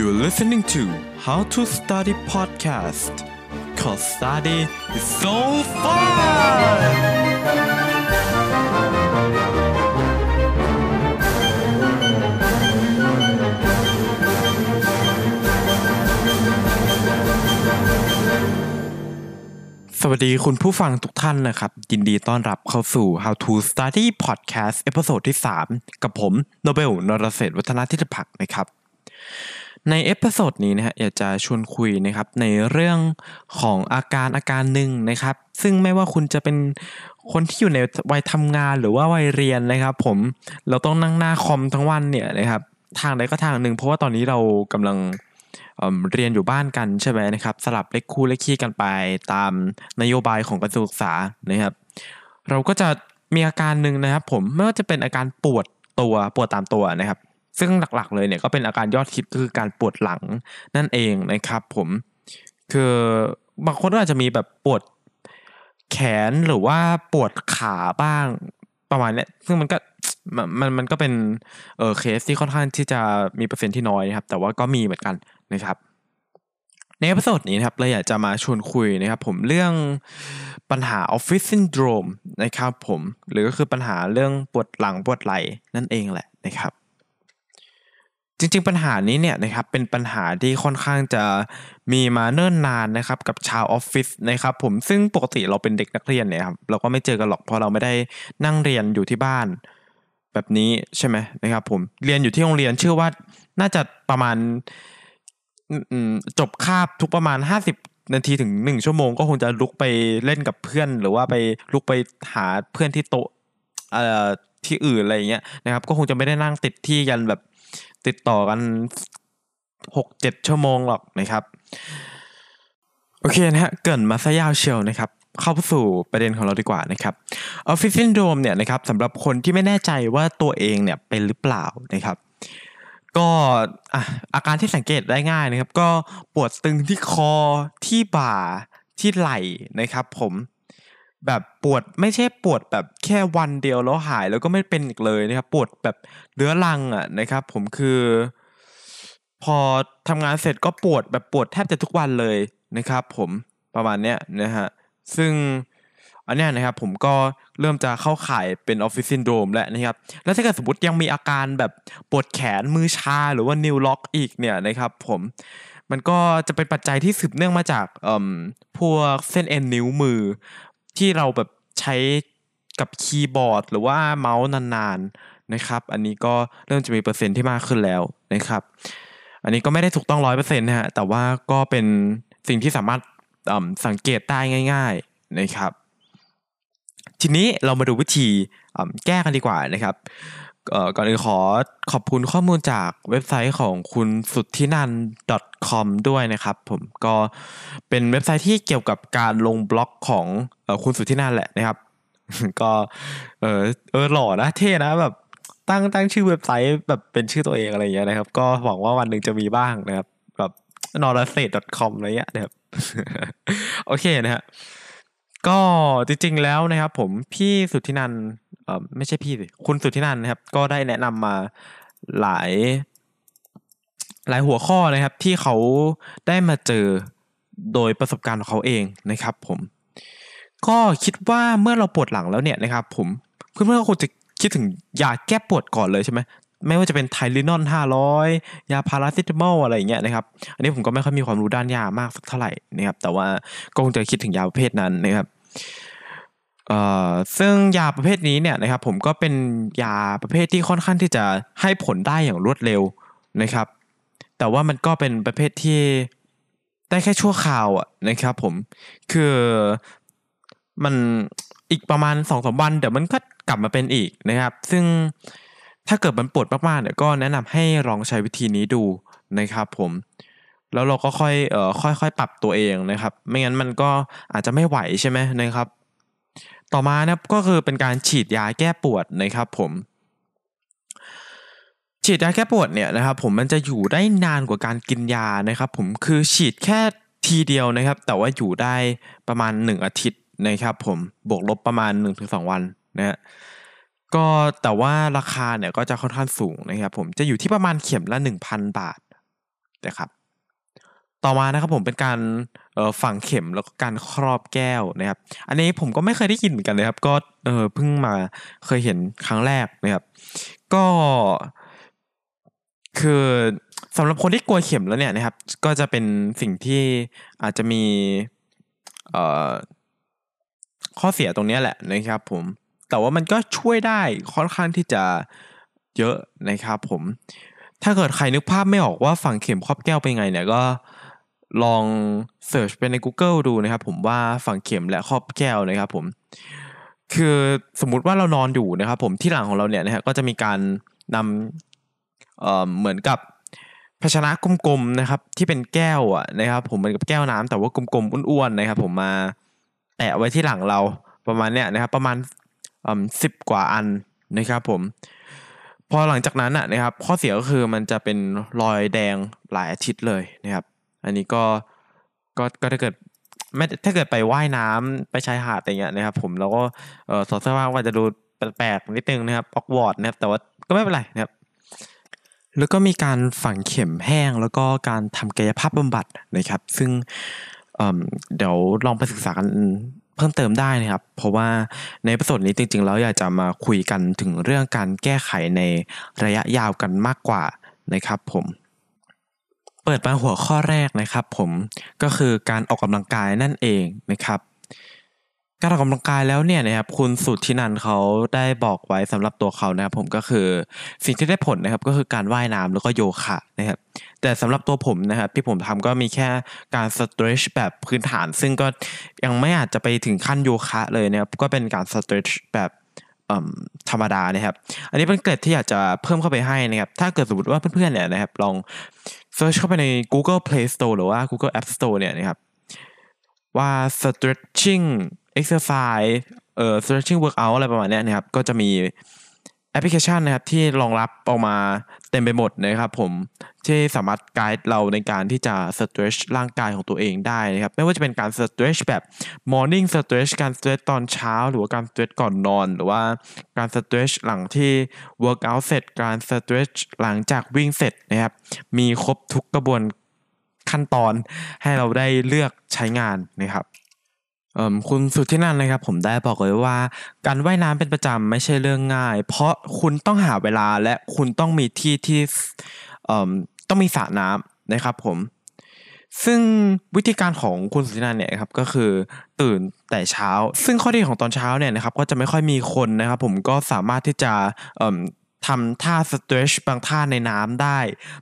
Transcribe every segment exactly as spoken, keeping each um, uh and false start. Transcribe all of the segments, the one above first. You're listening to How to Study podcast 'cause study is so fun สวัสดีคุณผู้ฟังทุกท่านนะครับยินดีต้อนรับเข้าสู่ How to Study podcast เอพิโซดที่สามกับผมโนเบลนรเศรษฐ์วัฒนทิฏฐภักดิ์นะครับในเอพิโซดนี้นะฮะอยากจะชวนคุยนะครับในเรื่องของอาการอาการหนึ่งนะครับซึ่งไม่ว่าคุณจะเป็นคนที่อยู่ในวัยทำงานหรือว่าวัยเรียนนะครับผมเราต้องนั่งหน้าคอมทั้งวันเนี่ยนะครับทางใดก็ทางหนึ่งเพราะว่าตอนนี้เรากำลัง เอ่อ เรียนอยู่บ้านกันใช่ไหมนะครับสลับเลขคู่เลขคี่กันไปตามนโยบายของกระทรวงศึกษานะครับเราก็จะมีอาการหนึ่งนะครับผมไม่ว่าจะเป็นอาการปวดตัวปวดตามตัวนะครับซึ่งหลักๆเลยเนี่ยก็เป็นอาการยอดฮิตก็คือการปวดหลังนั่นเองนะครับผมคือบางคนก็อาจจะมีแบบปวดแขนหรือว่าปวดขาบ้างประมาณนี้ซึ่งมันก็มันมันก็เป็นเอ่อเคสที่ค่อนข้างที่จะมีเปอร์เซ็นต์ที่น้อยนะครับแต่ว่าก็มีเหมือนกันนะครับในเอพิโซดนี้นะครับเราอยากจะมาชวนคุยนะครับผมเรื่องปัญหา Office Syndrome นะครับผมหรือก็คือปัญหาเรื่องปวดหลังปวดไหล่นั่นเองแหละนะครับจริงๆปัญหานี้เนี่ยนะครับเป็นปัญหาที่ค่อนข้างจะมีมาเนิ่นนานนะครับกับชาวออฟฟิศนะครับผมซึ่งปกติเราเป็นเด็กนักเรียนเนี่ยครับเราก็ไม่เจอกันหรอกเพราะเราไม่ได้นั่งเรียนอยู่ที่บ้านแบบนี้ใช่ไหมนะครับผมเรียนอยู่ที่โรงเรียนเชื่อว่าน่าจะประมาณจบคาบทุกประมาณห้าสิบนาทีถึงหนึ่งชั่วโมงก็คงจะลุกไปเล่นกับเพื่อนหรือว่าไปลุกไปหาเพื่อนที่โต๊ะที่อื่นอะไรอย่างเงี้ยนะครับก็คงจะไม่ได้นั่งติดที่กันแบบติดต่อกัน หกถึงเจ็ด ชั่วโมงหรอกนะครับโอเคนะฮะเกินมาซะยาวเชียวนะครับเข้าสู่ประเด็นของเราดีกว่านะครับออฟฟิศซินโดรมเนี่ยนะครับสำหรับคนที่ไม่แน่ใจว่าตัวเองเนี่ยเป็นหรือเปล่านะครับก็อ่ะอาการที่สังเกตได้ง่ายนะครับก็ปวดตึงที่คอที่บ่าที่ไหล่นะครับผมแบบปวดไม่ใช่ปวดแบบแค่วันเดียวแล้วหายแล้วก็ไม่เป็นอีกเลยนะครับปวดแบบเรื้อรังอ่ะนะครับผมคือพอทำงานเสร็จก็ปวดแบบปวดแทบจะทุกวันเลยนะครับผมประมาณเนี้ยนะฮะซึ่งอันเนี้ยนะครับผมก็เริ่มจะเข้าข่ายเป็นออฟฟิศซินโดรมแล้วนะครับแล้วถ้าเกิดสมมติยังมีอาการแบบปวดแขนมือชาหรือว่านิ้วล็อกอีกเนี่ยนะครับผมมันก็จะเป็นปัจจัยที่สืบเนื่องมาจากเอ่อพวกเส้นเอ็นนิ้วมือที่เราแบบใช้กับคีย์บอร์ดหรือว่าเมาส์นานๆนะครับอันนี้ก็เริ่มจะมีเปอร์เซ็นต์ที่มากขึ้นแล้วนะครับอันนี้ก็ไม่ได้ถูกต้อง ร้อยเปอร์เซ็นต์ นะฮะแต่ว่าก็เป็นสิ่งที่สามารถสังเกตได้ง่ายๆนะครับทีนี้เรามาดูวิธีแก้กันดีกว่านะครับก่อนอื่นขอขอบคุณข้อมูลจากเว็บไซต์ของคุณสุทธินันท์ .com ด้วยนะครับผมก็เป็นเว็บไซต์ที่เกี่ยวกับการลงบล็อกของเอ่อคุณสุทธินันท์แหละนะครับก็เออเออหล่อนะเท่นะแบบตั้งตั้งชื่อเว็บไซต์แบบเป็นชื่อตัวเองอะไรอย่างเงี้ยนะครับก็หวังว่าวันหนึ่งจะมีบ้างนะครับแบบนอร์เซต .com อะไรเงี้ยนะครับโอเคนะฮะก็จริงๆแล้วนะครับผมพี่สุทธินันท์เอ่อไม่ใช่พี่สิคุณสุทธินันท์นะครับก็ได้แนะนำมาหลายหลายหัวข้อนะครับที่เขาได้มาเจอโดยประสบการณ์ของเขาเองนะครับผมก็คิดว่าเมื่อเราปวดหลังแล้วเนี่ยนะครับผมเพื่อนๆก็คงจะคิดถึงยาแก้ปวดก่อนเลยใช่ไหมไม่ว่าจะเป็นไทลินอลห้าร้อยยาพาราเซตามอลอะไรอย่างเงี้ยนะครับอันนี้ผมก็ไม่ค่อยมีความรู้ด้านยามากสักเท่าไหร่นะครับแต่ว่าก็คงจะคิดถึงยาประเภทนั้นนะครับเอ่อซึ่งยาประเภทนี้เนี่ยนะครับผมก็เป็นยาประเภทที่ค่อนข้างที่จะให้ผลได้อย่างรวดเร็วนะครับแต่ว่ามันก็เป็นประเภทที่ได้แค่ชั่วคราวอ่ะนะครับผมคือมันอีกประมาณ สองถึงสาม วันเดี๋ยวมันก็กลับมาเป็นอีกนะครับซึ่งถ้าเกิดมันปวดมากๆเนี่ยก็แนะนำให้ลองใช้วิธีนี้ดูนะครับผมแล้วเราก็ค่อยเอ่อค่อยๆปรับตัวเองนะครับไม่งั้นมันก็อาจจะไม่ไหวใช่ไหมนะครับต่อมานะก็คือเป็นการฉีดยาแก้ปวดนะครับผมฉีดยาแก้ปวดเนี่ยนะครับผมมันจะอยู่ได้นานกว่าการกินยานะครับผมคือฉีดแค่ทีเดียวนะครับแต่ว่าอยู่ได้ประมาณหนึ่งอาทิตย์นะครับผมบวกลบประมาณ หนึ่งถึงสอง วันนะฮะก็แต่ว่าราคาเนี่ยก็จะค่อนข้างสูงนะครับผมจะอยู่ที่ประมาณเข็มละ หนึ่งพัน บาท นะครับต่อมานะครับผมเป็นการฝังเข็มแล้วก็การครอบแก้วนะครับอันนี้ผมก็ไม่เคยได้ยินเหมือนกันเลยครับก็เออเพิ่งมาเคยเห็นครั้งแรกนะครับก็คือสำหรับคนที่กลัวเข็มแล้วเนี่ยนะครับก็จะเป็นสิ่งที่อาจจะมีเอ่อข้อเสียตรงนี้แหละนะครับผมแต่ว่ามันก็ช่วยได้ค่อนข้างที่จะเยอะนะครับผมถ้าเกิดใครนึกภาพไม่ออกว่าฝังเข็มครอบแก้วเป็นไงเนี่ยก็ลองเสิร์ชไปใน Google ดูนะครับผมว่าฝังเข็มและครอบแก้วนะครับผมคือสมมุติว่าเรานอนอยู่นะครับผมที่หลังของเราเนี่ยนะฮะก็จะมีการนำเอ่อเหมือนกับภาชนะกลมๆนะครับที่เป็นแก้วอ่ะนะครับผมเหมือนกับแก้วน้ำแต่ว่ากลมๆอ้วนๆนะครับผมมาแปะไว้ที่หลังเราประมาณเนี้ยนะครับประมาณเอ่อสิบกว่าอันนะครับผมพอหลังจากนั้นอ่ะนะครับข้อเสียก็คือมันจะเป็นรอยแดงหลายอาทิตย์เลยนะครับอันนี้ก็ก็ก็ถ้าเกิดแม้ถ้าเกิดไปว่ายน้ำไปชายหาดอะไรเงี้ยนะครับผมเราก็เอ่อสอดเสื้อผ้าว่าจะดูแปลกๆนิดนึงนะครับออกวอร์ดนะครับแต่ว่าก็ไม่เป็นไรนะครับแล้วก็มีการฝังเข็มแห้งแล้วก็การทำกายภาพบำบัดนะครับซึ่ง เอ่อ เดี๋ยวลองไปศึกษากันเพิ่มเติมได้นะครับเพราะว่าในประสดนี้จริงๆแล้วอยากจะมาคุยกันถึงเรื่องการแก้ไขในระยะยาวกันมากกว่านะครับผมเปิดมาหัวข้อแรกนะครับผมก็คือการออกกำลังกายนั่นเองนะครับการออกกำลังกายแล้วเนี่ยนะครับคุณสุทธินันท์เขาได้บอกไว้สำหรับตัวเขานะครับผมก็คือสิ่งที่ได้ผลนะครับก็คือการว่ายน้ำแล้วก็โยคะนะครับแต่สำหรับตัวผมนะครับที่ผมทำก็มีแค่การ stretch แบบพื้นฐานซึ่งก็ยังไม่อาจจะไปถึงขั้นโยคะเลยนะครับก็เป็นการ stretch แบบธรรมดานะครับอันนี้เป็นเกร็ดที่อยากจะเพิ่มเข้าไปให้นะครับถ้าเกิดสมมติว่าเพื่อนๆเนี่ยนะครับลองเซิร์ชเข้าไปใน Google Play Store หรือว่า Google App Store เนี่ยนะครับว่า stretching exercise เอ่อ stretching workout อะไรประมาณเนี้ยนะครับก็จะมีแอปพลิเคชันนะครับที่รองรับออกมาเต็มไปหมดนะครับผมที่สามารถไกด์เราในการที่จะ stretch ร่างกายของตัวเองได้นะครับไม่ว่าจะเป็นการ stretch แบบ morning stretch การ stretch ตอนเช้าหรือว่าการ stretch ก่อนนอนหรือว่าการ stretch หลังที่ workout เสร็จการ stretch หลังจากวิ่งเสร็จนะครับมีครบทุกกระบวนขั้นตอนให้เราได้เลือกใช้งานนะครับคุณสุทธินันท์นะครับผมได้บอกเลยว่าการว่ายน้ำเป็นประจำไม่ใช่เรื่องง่ายเพราะคุณต้องหาเวลาและคุณต้องมีที่ที่ต้องมีสระน้ำนะครับผมซึ่งวิธีการของคุณสุทธินันท์เนี่ยครับก็คือตื่นแต่เช้าซึ่งข้อดีของตอนเช้าเนี่ยนะครับก็จะไม่ค่อยมีคนนะครับผมก็สามารถที่จะทำท่า stretch บางท่าในน้ำได้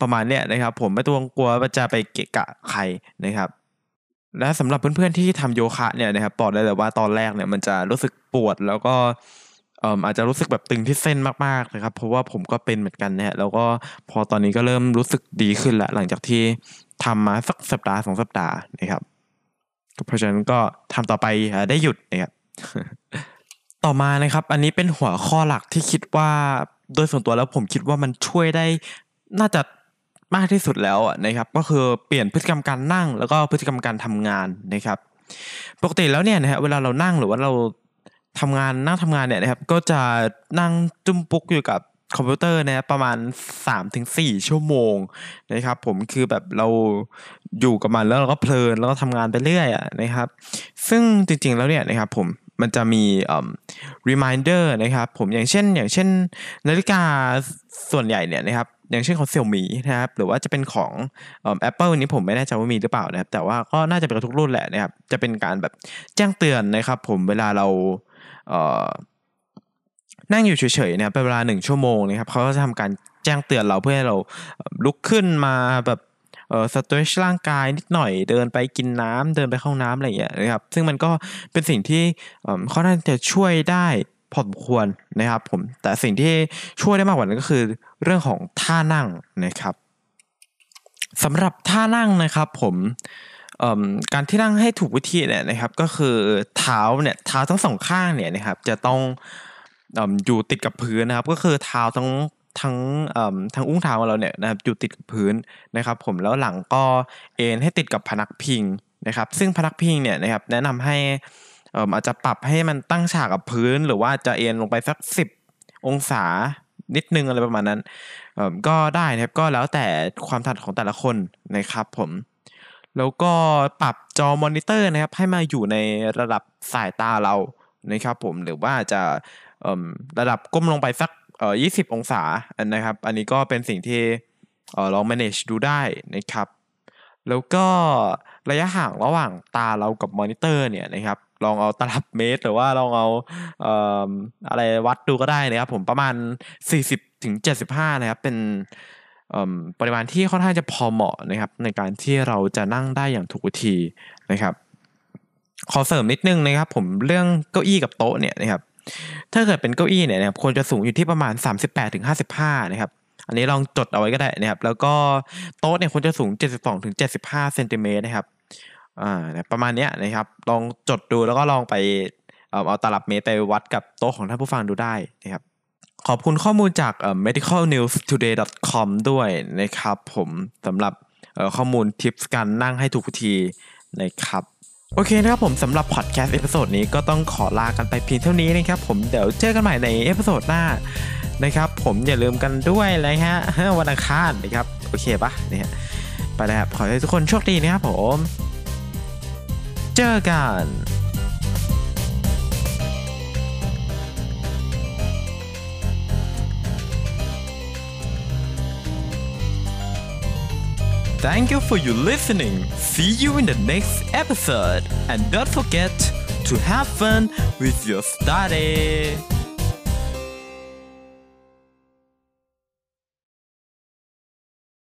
ประมาณเนี้ยนะครับผมไม่ต้องกลัวว่าจะไปเกะกะใครนะครับและสำหรับเพื่อนๆที่ทำโยคะเนี่ยนะครับบอกได้เลยว่าตอนแรกเนี่ยมันจะรู้สึกปวดแล้วก็อาจจะรู้สึกแบบตึงที่เส้นมากๆนะครับเพราะว่าผมก็เป็นเหมือนกันเนี่ยแล้วก็พอตอนนี้ก็เริ่มรู้สึกดีขึ้นแล้วหลังจากที่ทำมาสักสัปดาห์สองสัปดาห์นะครับเพราะฉะนั้นก็ทำต่อไปได้หยุดนะครับ ต่อมานะครับอันนี้เป็นหัวข้อหลักที่คิดว่าโดยส่วนตัวแล้วผมคิดว่ามันช่วยได้น่าจะมากที่สุดแล้วนะครับก็คือเปลี่ยนพฤติกรรมการนั่งแล้วก็พฤติกรรมการทำงานนะครับปกติแล้วเนี่ยนะฮะเวลาเรานั่งหรือว่าเราทำงานนั่งทำงานเนี่ยนะครับก็จะนั่งจุ้มปุ๊กอยู่กับคอมพิวเตอร์นะประมาณ สามถึงสี่ ชั่วโมงนะครับผมคือแบบเราอยู่กับมันแล้วเราก็เพลินแล้วก็ทำงานไปเรื่อยนะครับซึ่งจริงๆแล้วเนี่ยนะครับผมมันจะมีเอ่อ reminder นะครับผมอย่างเช่นอย่างเช่นนาฬิกาส่วนใหญ่เนี่ยนะครับอย่างเช่นของ Xiaomi นะครับหรือว่าจะเป็นของเอ่อ Apple นี้ผมไม่แน่ใจว่ามีหรือเปล่านะครับแต่ว่าก็น่าจะเป็นทุกรุ่นแหละนะครับจะเป็นการแบบแจ้งเตือนนะครับผมเวลาเราเอ่อนั่งอยู่เฉยๆนะครับเป็นเวลาหนึ่งชั่วโมงนะครับเขาก็จะทำการแจ้งเตือนเราเพื่อให้เราลุกขึ้นมาแบบเอ่อ stretch ร่างกายนิดหน่อยเดินไปกินน้ำเดินไปเข้าน้ำอะไรอย่างเงี้ยนะครับซึ่งมันก็เป็นสิ่งที่เอ่อค่อนข้างจะช่วยได้พอสมควรนะครับผมแต่สิ่งที่ช่วยได้มากกว่านั้นก็คือเรื่องของท่านั่งนะครับสำหรับท่านั่งนะครับผมการที่นั่งให้ถูกวิธีเนี่ยนะครับก็คือเท้าเนี่ยเท้าทั้งสองข้างเนี่ยนะครับจะต้องอยู่ติดกับพื้นนะครับก็คือเท้าทั้งทั้งทั้งอุ้งเท้าของเราเนี่ยนะครับอยู่ติดกับพื้นนะครับผมแล้วหลังก็เอนให้ติดกับพนักพิงนะครับซึ่งพนักพิงเนี่ยนะครับแนะนำให้อาจจะปรับให้มันตั้งฉากกับพื้นหรือว่าจะเอียงลงไปสักสิบองศานิดนึงอะไรประมาณนั้น ก็ได้นะครับก็แล้วแต่ความถนัดของแต่ละคนนะครับผมแล้วก็ปรับจอมอนิเตอร์นะครับให้มาอยู่ในระดับสายตาเรานะครับผมหรือว่าจะระดับก้มลงไปสักยี่สิบองศานะครับอันนี้ก็เป็นสิ่งที่ลอง manage ดูได้นะครับแล้วก็ระยะห่างระหว่างตาเรากับมอนิเตอร์เนี่ยนะครับลองเอาตลับเมตรหรือว่าลองเอาเอ่ออะไรวัดดูก็ได้นะครับผมประมาณสี่สิบถึงเจ็ดสิบห้านะครับเป็นเอ่อปริมาณที่ค่อนข้างจะพอเหมาะนะครับในการที่เราจะนั่งได้อย่างถูกวิธีนะครับขอเสริมนิดนึงนะครับผมเรื่องเก้าอี้กับโต๊ะเนี่ยนะครับถ้าเกิดเป็นเก้าอี้เนี่ยนะครับควรจะสูงอยู่ที่ประมาณสามสิบแปดถึงห้าสิบห้านะครับอันนี้ลองจดเอาไว้ก็ได้นะครับแล้วก็โต๊ะเนี่ยควรจะสูงเจ็ดสิบสองถึงเจ็ดสิบห้าเซนติเมตรนะครับอ่าประมาณเนี้ยนะครับลองจดดูแล้วก็ลองไปเอาตลับเมตรไปวัดกับโต๊ะของท่านผู้ฟังดูได้นะครับขอบคุณข้อมูลจาก medical news today dot com ด้วยนะครับผมสำหรับข้อมูลทิปส์การนั่งให้ถูกวิธีนะครับโอเคนะครับผมสำหรับพอดแคสต์เอพิโซดนี้ก็ต้องขอลากันไปเพียงเท่านี้นะครับผมเดี๋ยวเจอกันใหม่ในเอพิโซดหน้านะครับผมอย่าลืมกันด้วยเลยฮะวันอังคารนะครับโอเคปะเนี่ยไปแล้วขอให้ทุกคนโชคดีนะครับผมเจอกันThank you for your listening. See you in the next episode. And don't forget to have fun with your study.